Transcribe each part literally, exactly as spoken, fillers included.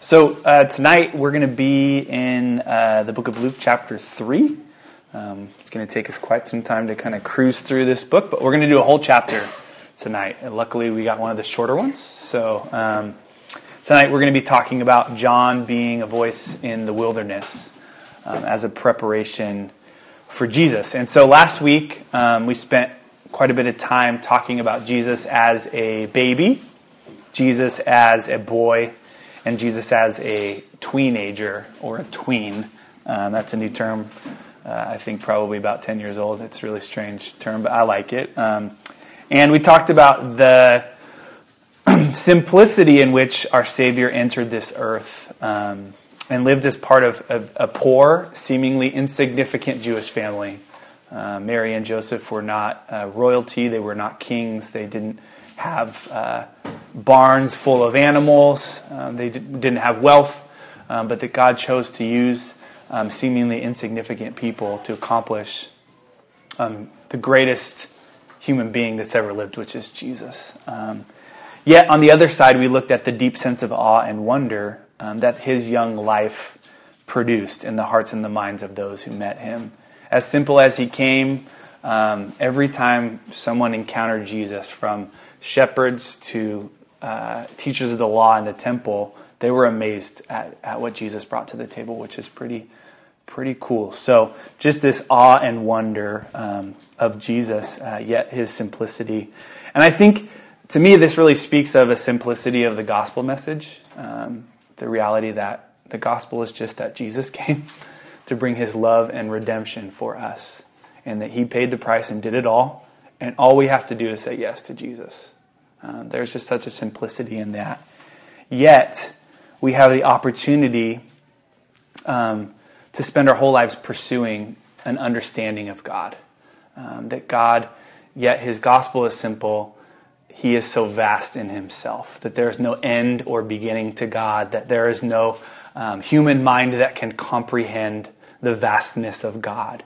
So uh, tonight we're going to be in uh, the book of Luke chapter three. Um, it's going to take us quite some time to kind of cruise through this book, but we're going to do a whole chapter tonight. And luckily we got one of the shorter ones. So um, tonight we're going to be talking about John being a voice in the wilderness um, as a preparation for Jesus. And so last week um, we spent quite a bit of time talking about Jesus as a baby, Jesus as a boy, and Jesus as a tweenager or a tween. Um, that's a new term, uh, I think probably about ten years old. It's a really strange term, but I like it. Um, and we talked about the simplicity in which our Savior entered this earth um, and lived as part of a, a poor, seemingly insignificant Jewish family. Uh, Mary and Joseph were not uh, royalty. They were not kings. They didn't have uh, barns full of animals. Um, they d- didn't have wealth, um, but that God chose to use um, seemingly insignificant people to accomplish um, the greatest human being that's ever lived, which is Jesus. Um, yet on the other side, we looked at the deep sense of awe and wonder um, that his young life produced in the hearts and the minds of those who met him. As simple as he came, um, every time someone encountered Jesus, from shepherds to uh, teachers of the law in the temple, they were amazed at, at what Jesus brought to the table, which is pretty pretty cool. So just this awe and wonder um, of Jesus, uh, yet his simplicity. And I think, to me, this really speaks of a simplicity of the gospel message, um, the reality that the gospel is just that Jesus came to bring his love and redemption for us, and that he paid the price and did it all, and all we have to do is say yes to Jesus. Uh, there's just such a simplicity in that. Yet, we have the opportunity um, to spend our whole lives pursuing an understanding of God. Um, that God, yet his gospel is simple, he is so vast in himself, that there is no end or beginning to God, that there is no um, human mind that can comprehend the vastness of God.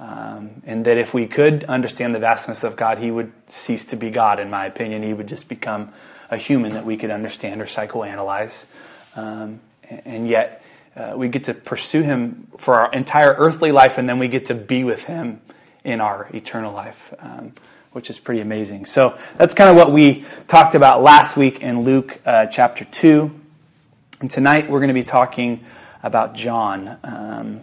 Um, and that if we could understand the vastness of God, he would cease to be God, in my opinion. He would just become a human that we could understand or psychoanalyze. Um, and yet, uh, we get to pursue him for our entire earthly life, and then we get to be with him in our eternal life, um, which is pretty amazing. So that's kind of what we talked about last week in Luke uh, chapter two. And tonight we're going to be talking about John. Um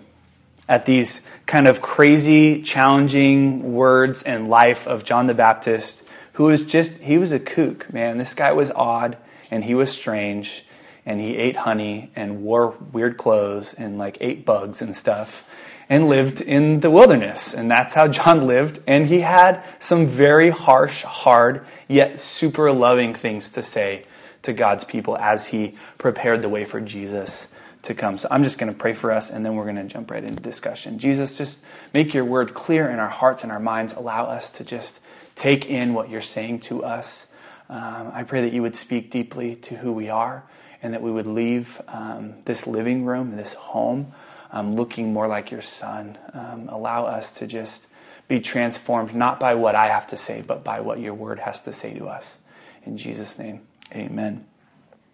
at these kind of crazy, challenging words and life of John the Baptist, who was just, he was a kook, man. This guy was odd, and he was strange, and he ate honey, and wore weird clothes, and like ate bugs and stuff, and lived in the wilderness. And that's how John lived, and he had some very harsh, hard, yet super loving things to say to God's people as he prepared the way for Jesus to come. So I'm just going to pray for us, and then we're going to jump right into discussion. Jesus, just make your word clear in our hearts and our minds. Allow us to just take in what you're saying to us. Um, I pray that you would speak deeply to who we are, and that we would leave um, this living room, this home, um, looking more like your son. Um, allow us to just be transformed, not by what I have to say, but by what your word has to say to us. In Jesus' name, amen.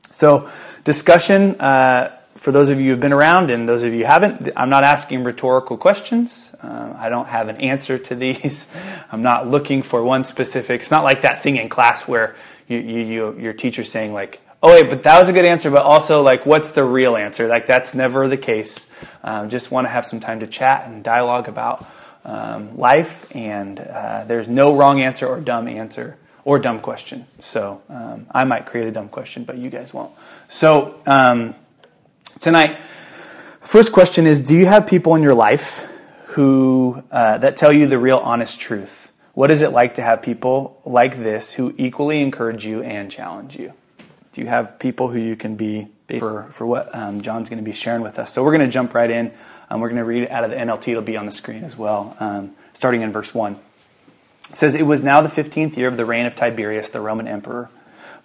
So, discussion. Uh, For those of you who've been around and those of you who haven't, I'm not asking rhetorical questions. Uh, I don't have an answer to these. I'm not looking for one specific. It's not like that thing in class where you, you, you your teacher's saying like, "Oh, wait, but that was a good answer, but also like, what's the real answer?" Like that's never the case. Um, just want to have some time to chat and dialogue about um, life, and uh, there's no wrong answer or dumb answer or dumb question. So um, I might create a dumb question, but you guys won't. So. Um, Tonight, first question is, do you have people in your life who uh, that tell you the real honest truth? What is it like to have people like this who equally encourage you and challenge you? Do you have people who you can be for, for what um, John's going to be sharing with us? So we're going to jump right in. Um, we're going to read it out of the N L T. It'll be on the screen as well, um, starting in verse one. It says, "It was now the fifteenth year of the reign of Tiberius, the Roman emperor.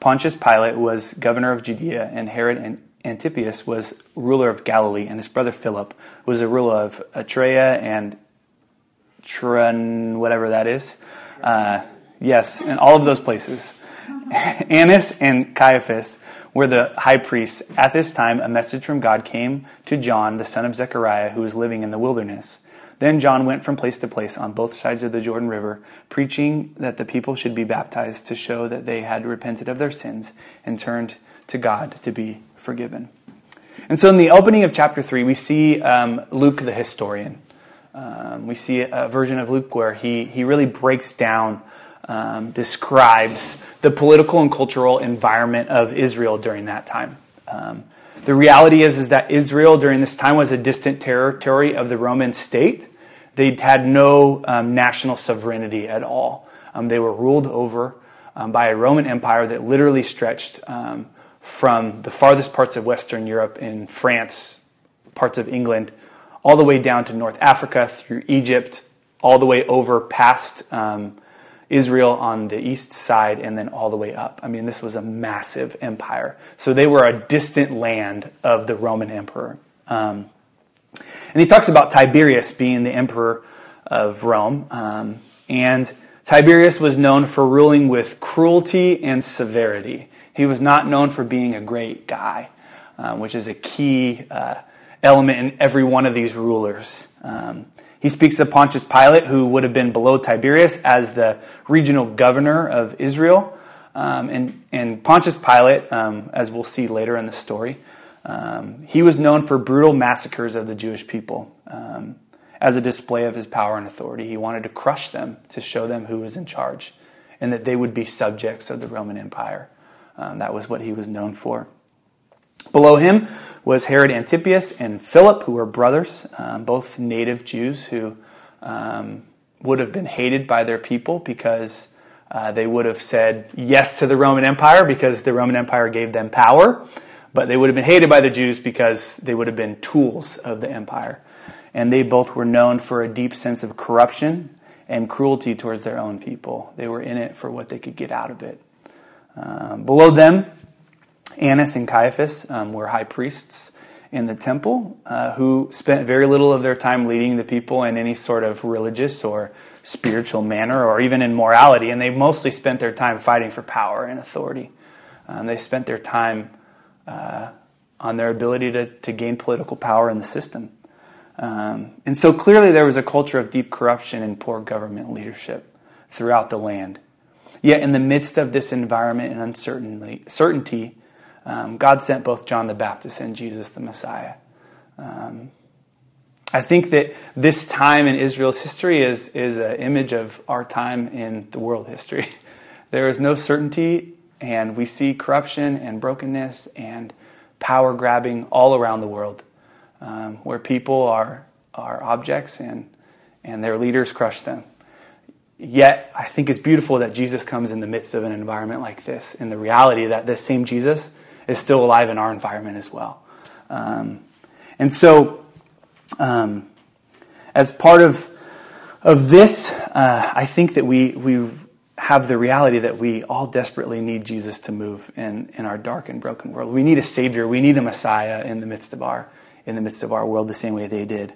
Pontius Pilate was governor of Judea, and Herod and Antipas was ruler of Galilee, and his brother Philip was a ruler of Atrea and Trin, whatever that is. Uh, yes, and all of those places. Annas and Caiaphas were the high priests. At this time, a message from God came to John, the son of Zechariah, who was living in the wilderness. Then John went from place to place on both sides of the Jordan River, preaching that the people should be baptized to show that they had repented of their sins and turned to God to be forgiven. And so in the opening of chapter three, we see um, Luke the historian. Um, we see a version of Luke where he, he really breaks down, um, describes the political and cultural environment of Israel during that time. Um, the reality is, is that Israel during this time was a distant territory of the Roman state. They had no um, national sovereignty at all. Um, they were ruled over um, by a Roman Empire that literally stretched um, from the farthest parts of Western Europe and France, parts of England, all the way down to North Africa, through Egypt, all the way over past um, Israel on the east side, and then all the way up. I mean, this was a massive empire. So they were a distant land of the Roman emperor. Um, and he talks about Tiberius being the emperor of Rome. Um, and Tiberius was known for ruling with cruelty and severity. He was not known for being a great guy, uh, which is a key Uh, element in every one of these rulers. Um, he speaks of Pontius Pilate, who would have been below Tiberius as the regional governor of Israel. Um, and, and Pontius Pilate, um, as we'll see later in the story, um, he was known for brutal massacres of the Jewish people um, as a display of his power and authority. He wanted to crush them to show them who was in charge and that they would be subjects of the Roman Empire. Um, that was what he was known for. Below him was Herod Antipas and Philip, who were brothers, um, both native Jews who um, would have been hated by their people because uh, they would have said yes to the Roman Empire because the Roman Empire gave them power, but they would have been hated by the Jews because they would have been tools of the empire. And they both were known for a deep sense of corruption and cruelty towards their own people. They were in it for what they could get out of it. Um, below them, Annas and Caiaphas um, were high priests in the temple uh, who spent very little of their time leading the people in any sort of religious or spiritual manner or even in morality, and they mostly spent their time fighting for power and authority. Um, they spent their time uh, on their ability to, to gain political power in the system. Um, and so clearly there was a culture of deep corruption and poor government leadership throughout the land. Yet in the midst of this environment and uncertainty, certainty, Um, God sent both John the Baptist and Jesus the Messiah. Um, I think that this time in Israel's history is is an image of our time in the world history. There is no certainty, and we see corruption and brokenness and power grabbing all around the world, um, where people are are objects and and their leaders crush them. Yet, I think it's beautiful that Jesus comes in the midst of an environment like this, and the reality that this same Jesus is still alive in our environment as well. Um, and so, um, as part of of this, uh, I think that we we have the reality that we all desperately need Jesus to move in in our dark and broken world. We need a Savior. We need a Messiah in the midst of our in the midst of our world, the same way they did.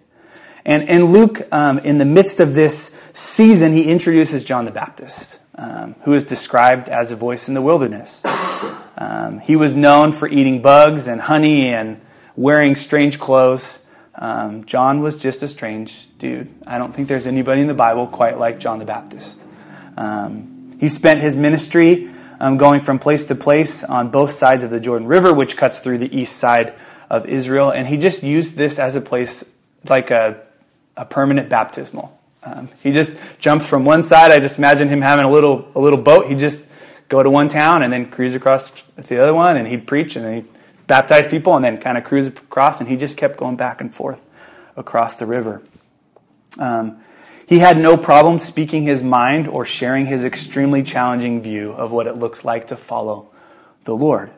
And and Luke, um, in the midst of this season, he introduces John the Baptist, um, who is described as a voice in the wilderness. Um, he was known for eating bugs and honey and wearing strange clothes. Um, John was just a strange dude. I don't think there's anybody in the Bible quite like John the Baptist. Um, he spent his ministry um, going from place to place on both sides of the Jordan River, which cuts through the east side of Israel. And he just used this as a place like a a permanent baptismal. Um, he just jumps from one side. I just imagine him having a little a little boat. He'd just go to one town and then cruise across to the other one, and he'd preach, and then he'd baptize people, and then kind of cruise across, and he just kept going back and forth across the river. Um, he had no problem speaking his mind or sharing his extremely challenging view of what it looks like to follow the Lord.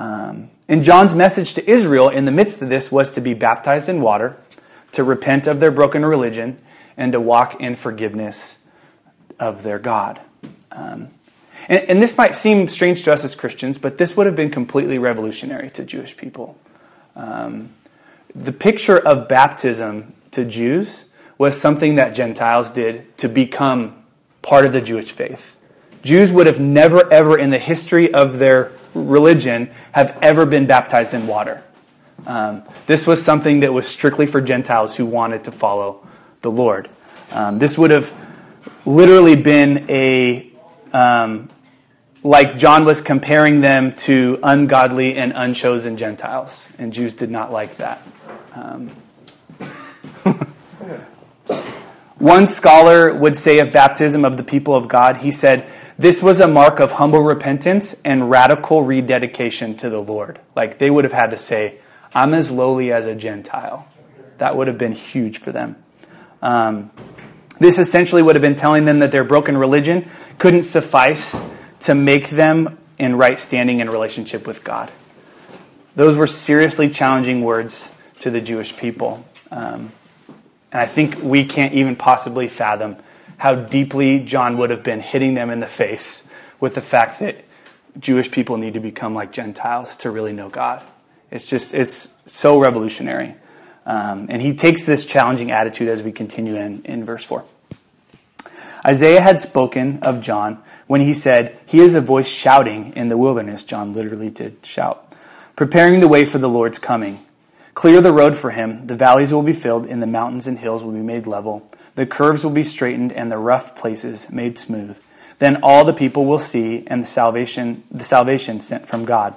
Um, and John's message to Israel in the midst of this was to be baptized in water, to repent of their broken religion, and to walk in forgiveness of their God. Um, and, and this might seem strange to us as Christians, but this would have been completely revolutionary to Jewish people. Um, the picture of baptism to Jews was something that Gentiles did to become part of the Jewish faith. Jews would have never, ever in the history of their religion have ever been baptized in water. Um, this was something that was strictly for Gentiles who wanted to follow the Lord. Um, this would have literally been a, um, like John was comparing them to ungodly and unchosen Gentiles, and Jews did not like that. Um, One scholar would say of baptism of the people of God, he said, this was a mark of humble repentance and radical rededication to the Lord. Like they would have had to say, I'm as lowly as a Gentile. That would have been huge for them. Um, this essentially would have been telling them that their broken religion couldn't suffice to make them in right standing in relationship with God. Those were seriously challenging words to the Jewish people. Um, And I think we can't even possibly fathom how deeply John would have been hitting them in the face with the fact that Jewish people need to become like Gentiles to really know God. It's just, it's so revolutionary. Um, and he takes this challenging attitude as we continue in, in verse four. Isaiah had spoken of John when he said, he is a voice shouting in the wilderness. John literally did shout, preparing the way for the Lord's coming. Clear the road for him, the valleys will be filled, and the mountains and hills will be made level. The curves will be straightened, and the rough places made smooth. Then all the people will see, and the salvation, the salvation sent from God.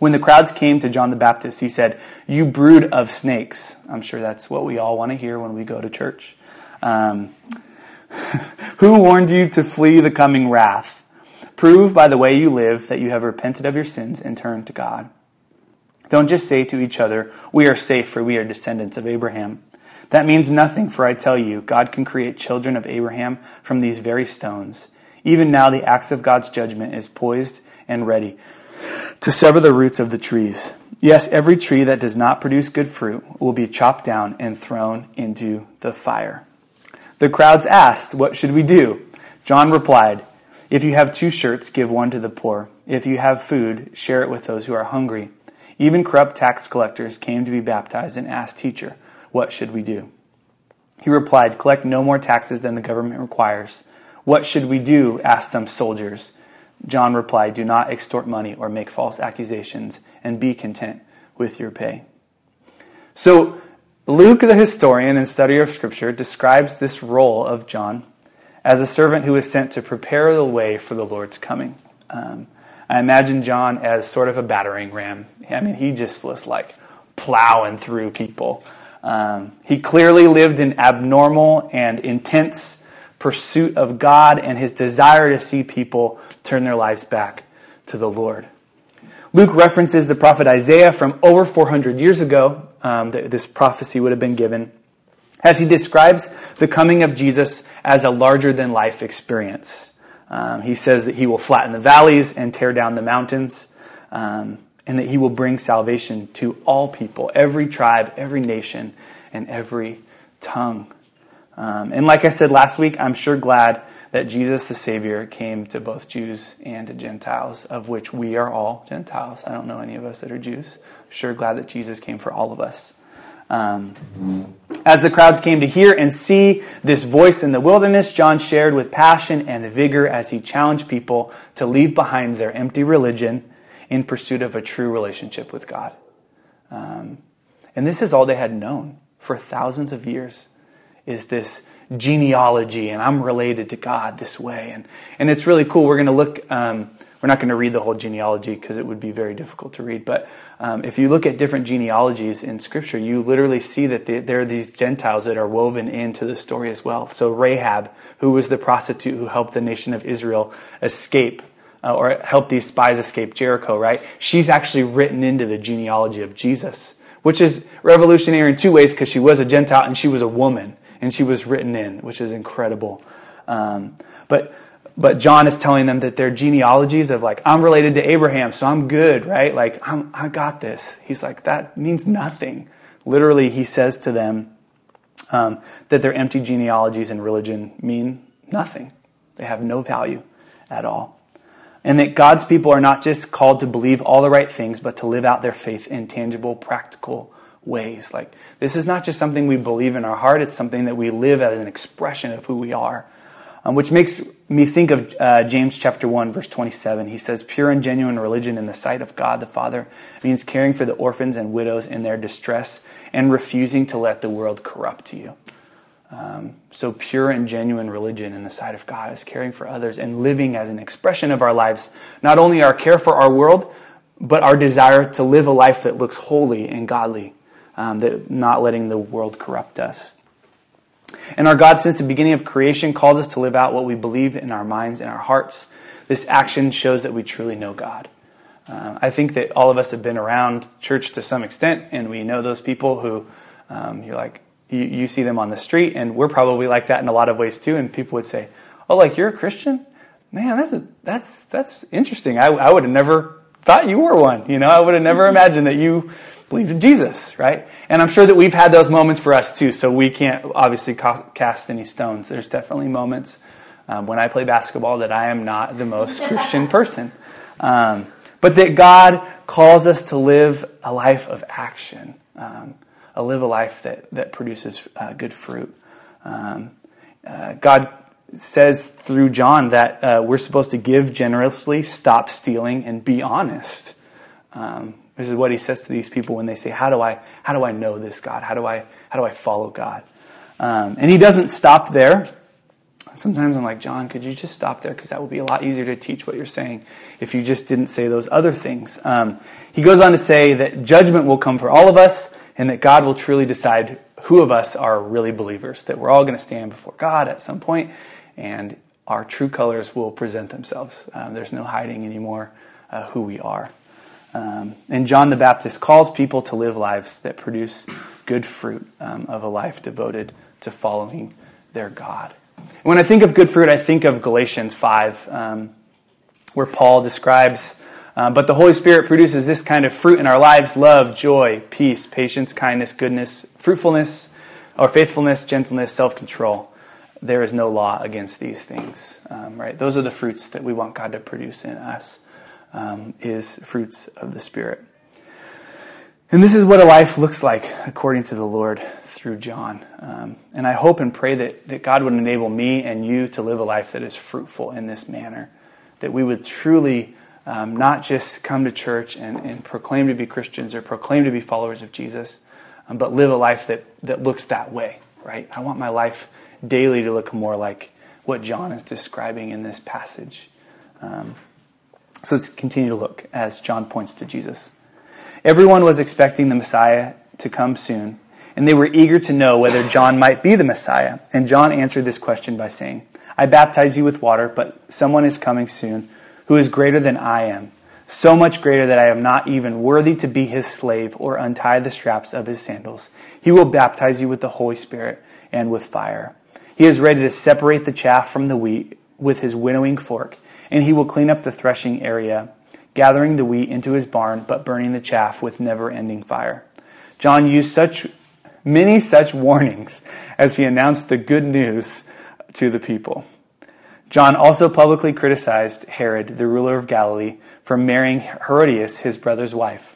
When the crowds came to John the Baptist, he said, you brood of snakes. I'm sure that's what we all want to hear when we go to church. Um, Who warned you to flee the coming wrath? Prove by the way you live that you have repented of your sins and turned to God. Don't just say to each other, we are safe for we are descendants of Abraham. That means nothing, for I tell you, God can create children of Abraham from these very stones. Even now the axe of God's judgment is poised and ready to sever the roots of the trees. Yes, every tree that does not produce good fruit will be chopped down and thrown into the fire. The crowds asked, what should we do? John replied, if you have two shirts, give one to the poor. If you have food, share it with those who are hungry. Even corrupt tax collectors came to be baptized and asked, teacher, what should we do? He replied, collect no more taxes than the government requires. What should we do? Asked them soldiers. John replied, do not extort money or make false accusations, and be content with your pay. So Luke, the historian and studier of Scripture, describes this role of John as a servant who is sent to prepare the way for the Lord's coming. Um, I imagine John as sort of a battering ram. I mean, he just was like plowing through people. Um, he clearly lived an abnormal and intense pursuit of God and his desire to see people turn their lives back to the Lord. Luke references the prophet Isaiah from over four hundred years ago um, that this prophecy would have been given, as he describes the coming of Jesus as a larger-than-life experience. Um, he says that he will flatten the valleys and tear down the mountains, um, and that he will bring salvation to all people, every tribe, every nation, and every tongue. Um, and like I said last week, I'm sure glad that Jesus the Savior came to both Jews and to Gentiles, of which we are all Gentiles. I don't know any of us that are Jews. I'm sure glad that Jesus came for all of us. Um, as the crowds came to hear and see this voice in the wilderness, John shared with passion and vigor as he challenged people to leave behind their empty religion in pursuit of a true relationship with God. Um, and this is all they had known for thousands of years, is this genealogy, and I'm related to God this way. And, and it's really cool. We're going to look... Um, We're not going to read the whole genealogy because it would be very difficult to read. But um, if you look at different genealogies in Scripture, you literally see that they, there are these Gentiles that are woven into the story as well. So Rahab, who was the prostitute who helped the nation of Israel escape uh, or helped these spies escape Jericho, right? She's actually written into the genealogy of Jesus, which is revolutionary in two ways, because she was a Gentile and she was a woman and she was written in, which is incredible. Um, but... But John is telling them that their genealogies of like, I'm related to Abraham, so I'm good, right? Like, I'm, I got this. He's like, that means nothing. Literally, he says to them um, that their empty genealogies and religion mean nothing. They have no value at all. And that God's people are not just called to believe all the right things, but to live out their faith in tangible, practical ways. Like, this is not just something we believe in our heart. It's something that we live as an expression of who we are. um, which makes me think of uh, James chapter one, verse twenty-seven. He says, pure and genuine religion in the sight of God the Father means caring for the orphans and widows in their distress and refusing to let the world corrupt you. Um, so pure and genuine religion in the sight of God is caring for others and living as an expression of our lives, not only our care for our world, but our desire to live a life that looks holy and godly, um, that not letting the world corrupt us. And our God, since the beginning of creation, calls us to live out what we believe in our minds and our hearts. This action shows that we truly know God. Uh, I think that all of us have been around church to some extent, and we know those people who um, you're like, you, you see them on the street, and we're probably like that in a lot of ways too. And people would say, "Oh, like you're a Christian? Man, that's a, that's that's interesting. I, I would have never thought you were one. You know, I would have never imagined that you believed in Jesus," right? And I'm sure that we've had those moments for us too, so we can't obviously cast any stones. There's definitely moments um, when I play basketball that I am not the most Christian person. Um, but that God calls us to live a life of action, um, a live a life that, that produces uh, good fruit. Um, uh, God says through John that uh, we're supposed to give generously, stop stealing, and be honest. Um This is what he says to these people when they say, "How do I? How do I know this God? How do I? How do I follow God?" Um, and he doesn't stop there. Sometimes I'm like, John, could you just stop there? Because that would be a lot easier to teach what you're saying if you just didn't say those other things. Um, he goes on to say that judgment will come for all of us, and that God will truly decide who of us are really believers. That we're all going to stand before God at some point, and our true colors will present themselves. Um, there's no hiding anymore uh, who we are. Um, and John the Baptist calls people to live lives that produce good fruit um, of a life devoted to following their God. When I think of good fruit, I think of Galatians five, um, where Paul describes, uh, but the Holy Spirit produces this kind of fruit in our lives: love, joy, peace, patience, kindness, goodness, fruitfulness, or faithfulness, gentleness, self-control. There is no law against these things. Um, right? Those are the fruits that we want God to produce in us. Um, is fruits of the Spirit. And this is what a life looks like according to the Lord through John. Um, and I hope and pray that, that God would enable me and you to live a life that is fruitful in this manner, that we would truly um, not just come to church and, and proclaim to be Christians or proclaim to be followers of Jesus, um, but live a life that, that looks that way, right? I want my life daily to look more like what John is describing in this passage. Um So let's continue to look as John points to Jesus. Everyone was expecting the Messiah to come soon, and they were eager to know whether John might be the Messiah. And John answered this question by saying, "I baptize you with water, but someone is coming soon who is greater than I am, so much greater that I am not even worthy to be his slave or untie the straps of his sandals. He will baptize you with the Holy Spirit and with fire. He is ready to separate the chaff from the wheat with his winnowing fork, and he will clean up the threshing area, gathering the wheat into his barn, but burning the chaff with never-ending fire." John used such many such warnings as he announced the good news to the people. John also publicly criticized Herod, the ruler of Galilee, for marrying Herodias, his brother's wife,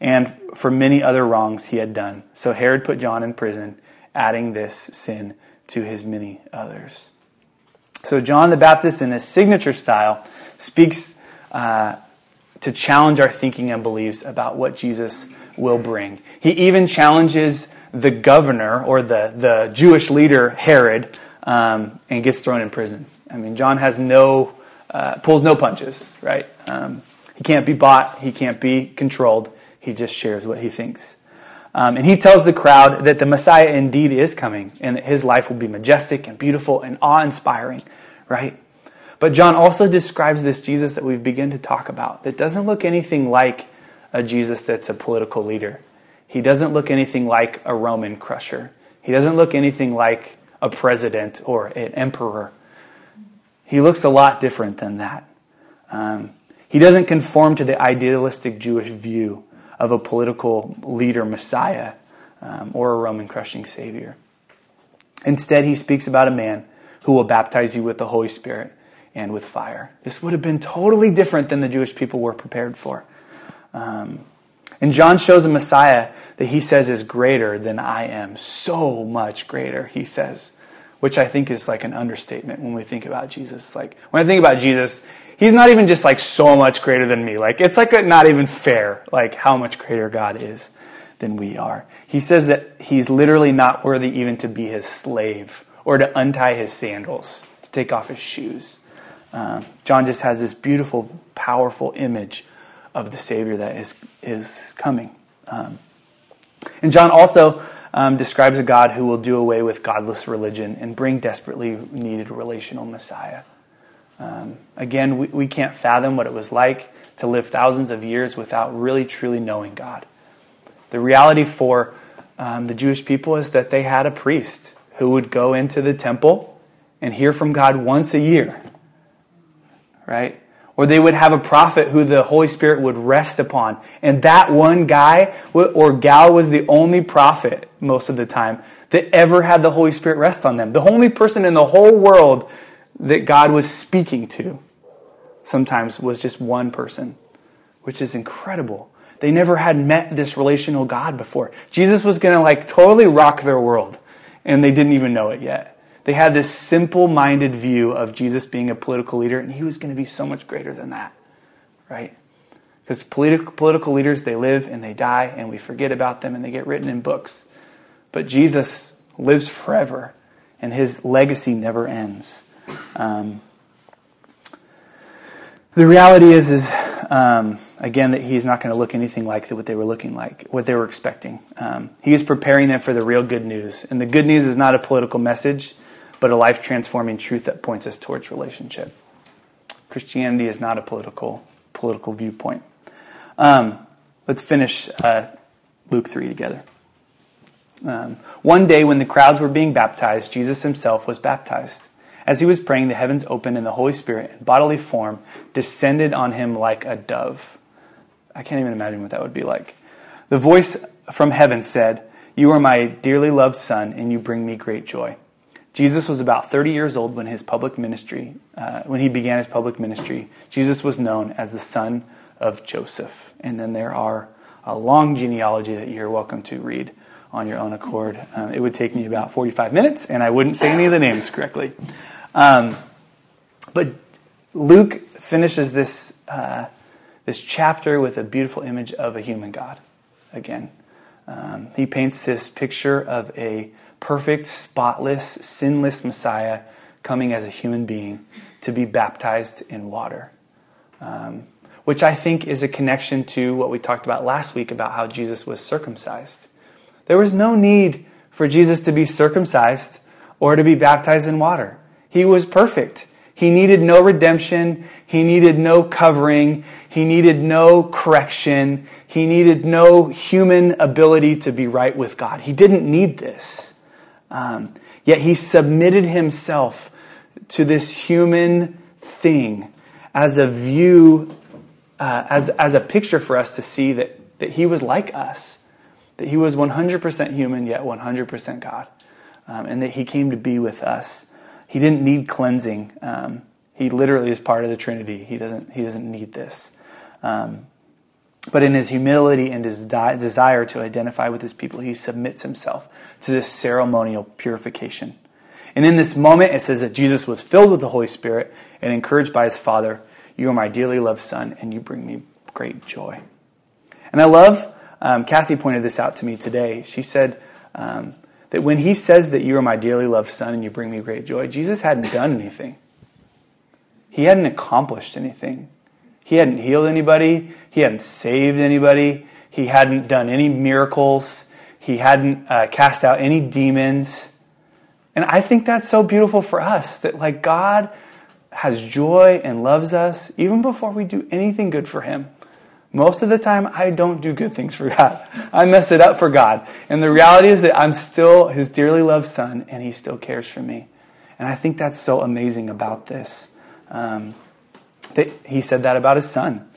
and for many other wrongs he had done. So Herod put John in prison, adding this sin to his many others. So John the Baptist, in his signature style, speaks uh, to challenge our thinking and beliefs about what Jesus will bring. He even challenges the governor or the, the Jewish leader, Herod, um, and gets thrown in prison. I mean, John has no, uh, pulls no punches, right? Um, he can't be bought. He can't be controlled. He just shares what he thinks. Um, and he tells the crowd that the Messiah indeed is coming, and that his life will be majestic and beautiful and awe-inspiring, right? But John also describes this Jesus that we've begun to talk about that doesn't look anything like a Jesus that's a political leader. He doesn't look anything like a Roman crusher. He doesn't look anything like a president or an emperor. He looks a lot different than that. Um, he doesn't conform to the idealistic Jewish view of a political leader Messiah um, or a Roman-crushing Savior. Instead, he speaks about a man who will baptize you with the Holy Spirit and with fire. This would have been totally different than the Jewish people were prepared for. Um, and John shows a Messiah that he says is greater than I am, so much greater, he says, which I think is like an understatement when we think about Jesus. Like, when I think about Jesus, he's not even just like so much greater than me. Like, it's like a, not even fair, like how much greater God is than we are. He says that he's literally not worthy even to be his slave or to untie his sandals, to take off his shoes. Um, John just has this beautiful, powerful image of the Savior that is, is coming. Um, and John also um, describes a God who will do away with godless religion and bring desperately needed relational Messiah. Um, again, we, we can't fathom what it was like to live thousands of years without really, truly knowing God. The reality for um, the Jewish people is that they had a priest who would go into the temple and hear from God once a year, right? Or they would have a prophet who the Holy Spirit would rest upon. And that one guy or gal was the only prophet most of the time that ever had the Holy Spirit rest on them. The only person in the whole world that God was speaking to sometimes was just one person, which is incredible. They never had met this relational God before. Jesus was going to like totally rock their world, and they didn't even know it yet. They had this simple-minded view of Jesus being a political leader, and he was going to be so much greater than that, right? Because politi- political leaders, they live and they die, and we forget about them, and they get written in books. But Jesus lives forever, and his legacy never ends. Um, the reality is, is um, again, that he's not going to look anything like what they were looking like, what they were expecting. Um, he is preparing them for the real good news. And the good news is not a political message, but a life-transforming truth that points us towards relationship. Christianity is not a political political viewpoint. Um, let's finish uh, Luke three together. Um, one day when the crowds were being baptized, Jesus himself was baptized. As he was praying, the heavens opened and the Holy Spirit in bodily form descended on him like a dove. I can't even imagine what that would be like. The voice from heaven said, "You are my dearly loved son, and you bring me great joy." Jesus was about thirty years old when his public ministry, uh, when he began his public ministry. Jesus was known as the son of Joseph. And then there are a long genealogy that you're welcome to read on your own accord. Um, it would take me about forty-five minutes, and I wouldn't say any of the names correctly. Um, but Luke finishes this uh, this chapter with a beautiful image of a human God. Again, um, he paints this picture of a perfect, spotless, sinless Messiah coming as a human being to be baptized in water, um, which I think is a connection to what we talked about last week about how Jesus was circumcised. There was no need for Jesus to be circumcised or to be baptized in water. He was perfect. He needed no redemption. He needed no covering. He needed no correction. He needed no human ability to be right with God. He didn't need this. Um, yet he submitted himself to this human thing as a view, uh, as, as a picture for us to see that, that he was like us, that he was one hundred percent human yet one hundred percent God, um, and that he came to be with us. He didn't need cleansing. Um, he literally is part of the Trinity. He doesn't, he doesn't need this. Um, but in his humility and his di- desire to identify with his people, he submits himself to this ceremonial purification. And in this moment, it says that Jesus was filled with the Holy Spirit and encouraged by his Father, "You are my dearly loved Son, and you bring me great joy." And I love, um, Cassie pointed this out to me today. She said um, that when he says that you are my dearly loved Son and you bring me great joy, Jesus hadn't done anything. He hadn't accomplished anything. He hadn't healed anybody. He hadn't saved anybody. He hadn't done any miracles. He hadn't uh, cast out any demons. And I think that's so beautiful for us, that like God has joy and loves us even before we do anything good for him. Most of the time, I don't do good things for God. I mess it up for God. And the reality is that I'm still his dearly loved son, and he still cares for me. And I think that's so amazing about this. Um, that he said that about his son.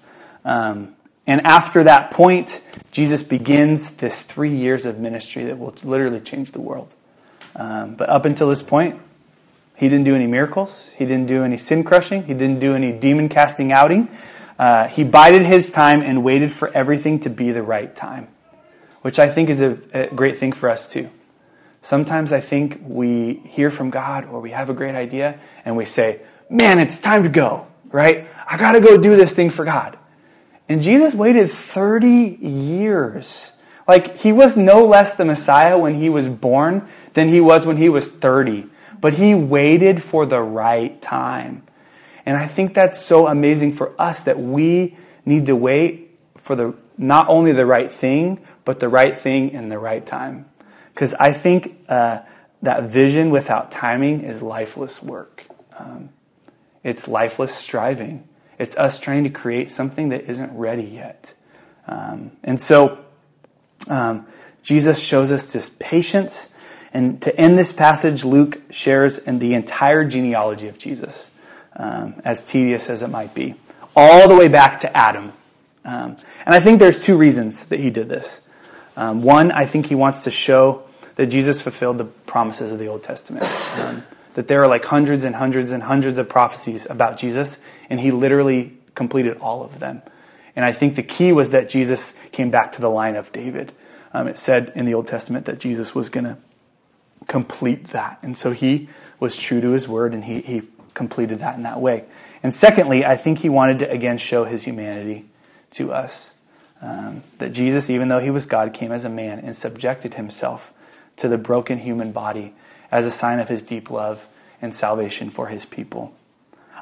Um, and after that point, Jesus begins this three years of ministry that will literally change the world. Um, but up until this point, he didn't do any miracles. He didn't do any sin crushing. He didn't do any demon casting outing. Uh, he bided his time and waited for everything to be the right time, which I think is a, a great thing for us too. Sometimes I think we hear from God or we have a great idea and we say, man, it's time to go, right? I got to go do this thing for God. And Jesus waited thirty years. Like, he was no less the Messiah when he was born than he was when he was thirty. But he waited for the right time. And I think that's so amazing for us that we need to wait for the not only the right thing, but the right thing in the right time. Because I think uh, that vision without timing is lifeless work. Um, it's lifeless striving. It's us trying to create something that isn't ready yet. Um, and so um, Jesus shows us this patience. And to end this passage, Luke shares in the entire genealogy of Jesus, um, as tedious as it might be, all the way back to Adam. Um, and I think there's two reasons that he did this. Um, one, I think he wants to show that Jesus fulfilled the promises of the Old Testament, um, that there are like hundreds and hundreds and hundreds of prophecies about Jesus, and he literally completed all of them. And I think the key was that Jesus came back to the line of David. Um, it said in the Old Testament that Jesus was going to complete that. And so he was true to his word, and he, he completed that in that way. And secondly, I think he wanted to again show his humanity to us. Um, that Jesus, even though he was God, came as a man and subjected himself to the broken human body as a sign of his deep love and salvation for his people.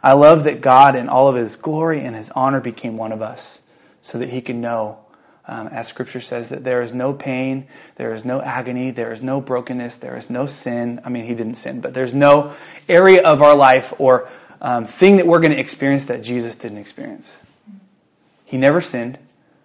I love that God in all of his glory and his honor became one of us so that he can know, Um, as Scripture says, that there is no pain, there is no agony, there is no brokenness, there is no sin. I mean, he didn't sin, but there's no area of our life or um, thing that we're going to experience that Jesus didn't experience. He never sinned,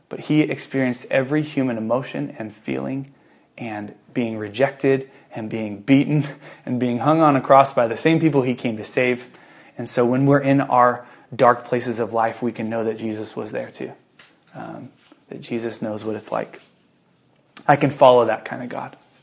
but he experienced every human emotion and feeling and being rejected and being beaten and being hung on a cross by the same people he came to save. And so when we're in our dark places of life, we can know that Jesus was there too. Um, That Jesus knows what it's like. I can follow that kind of God.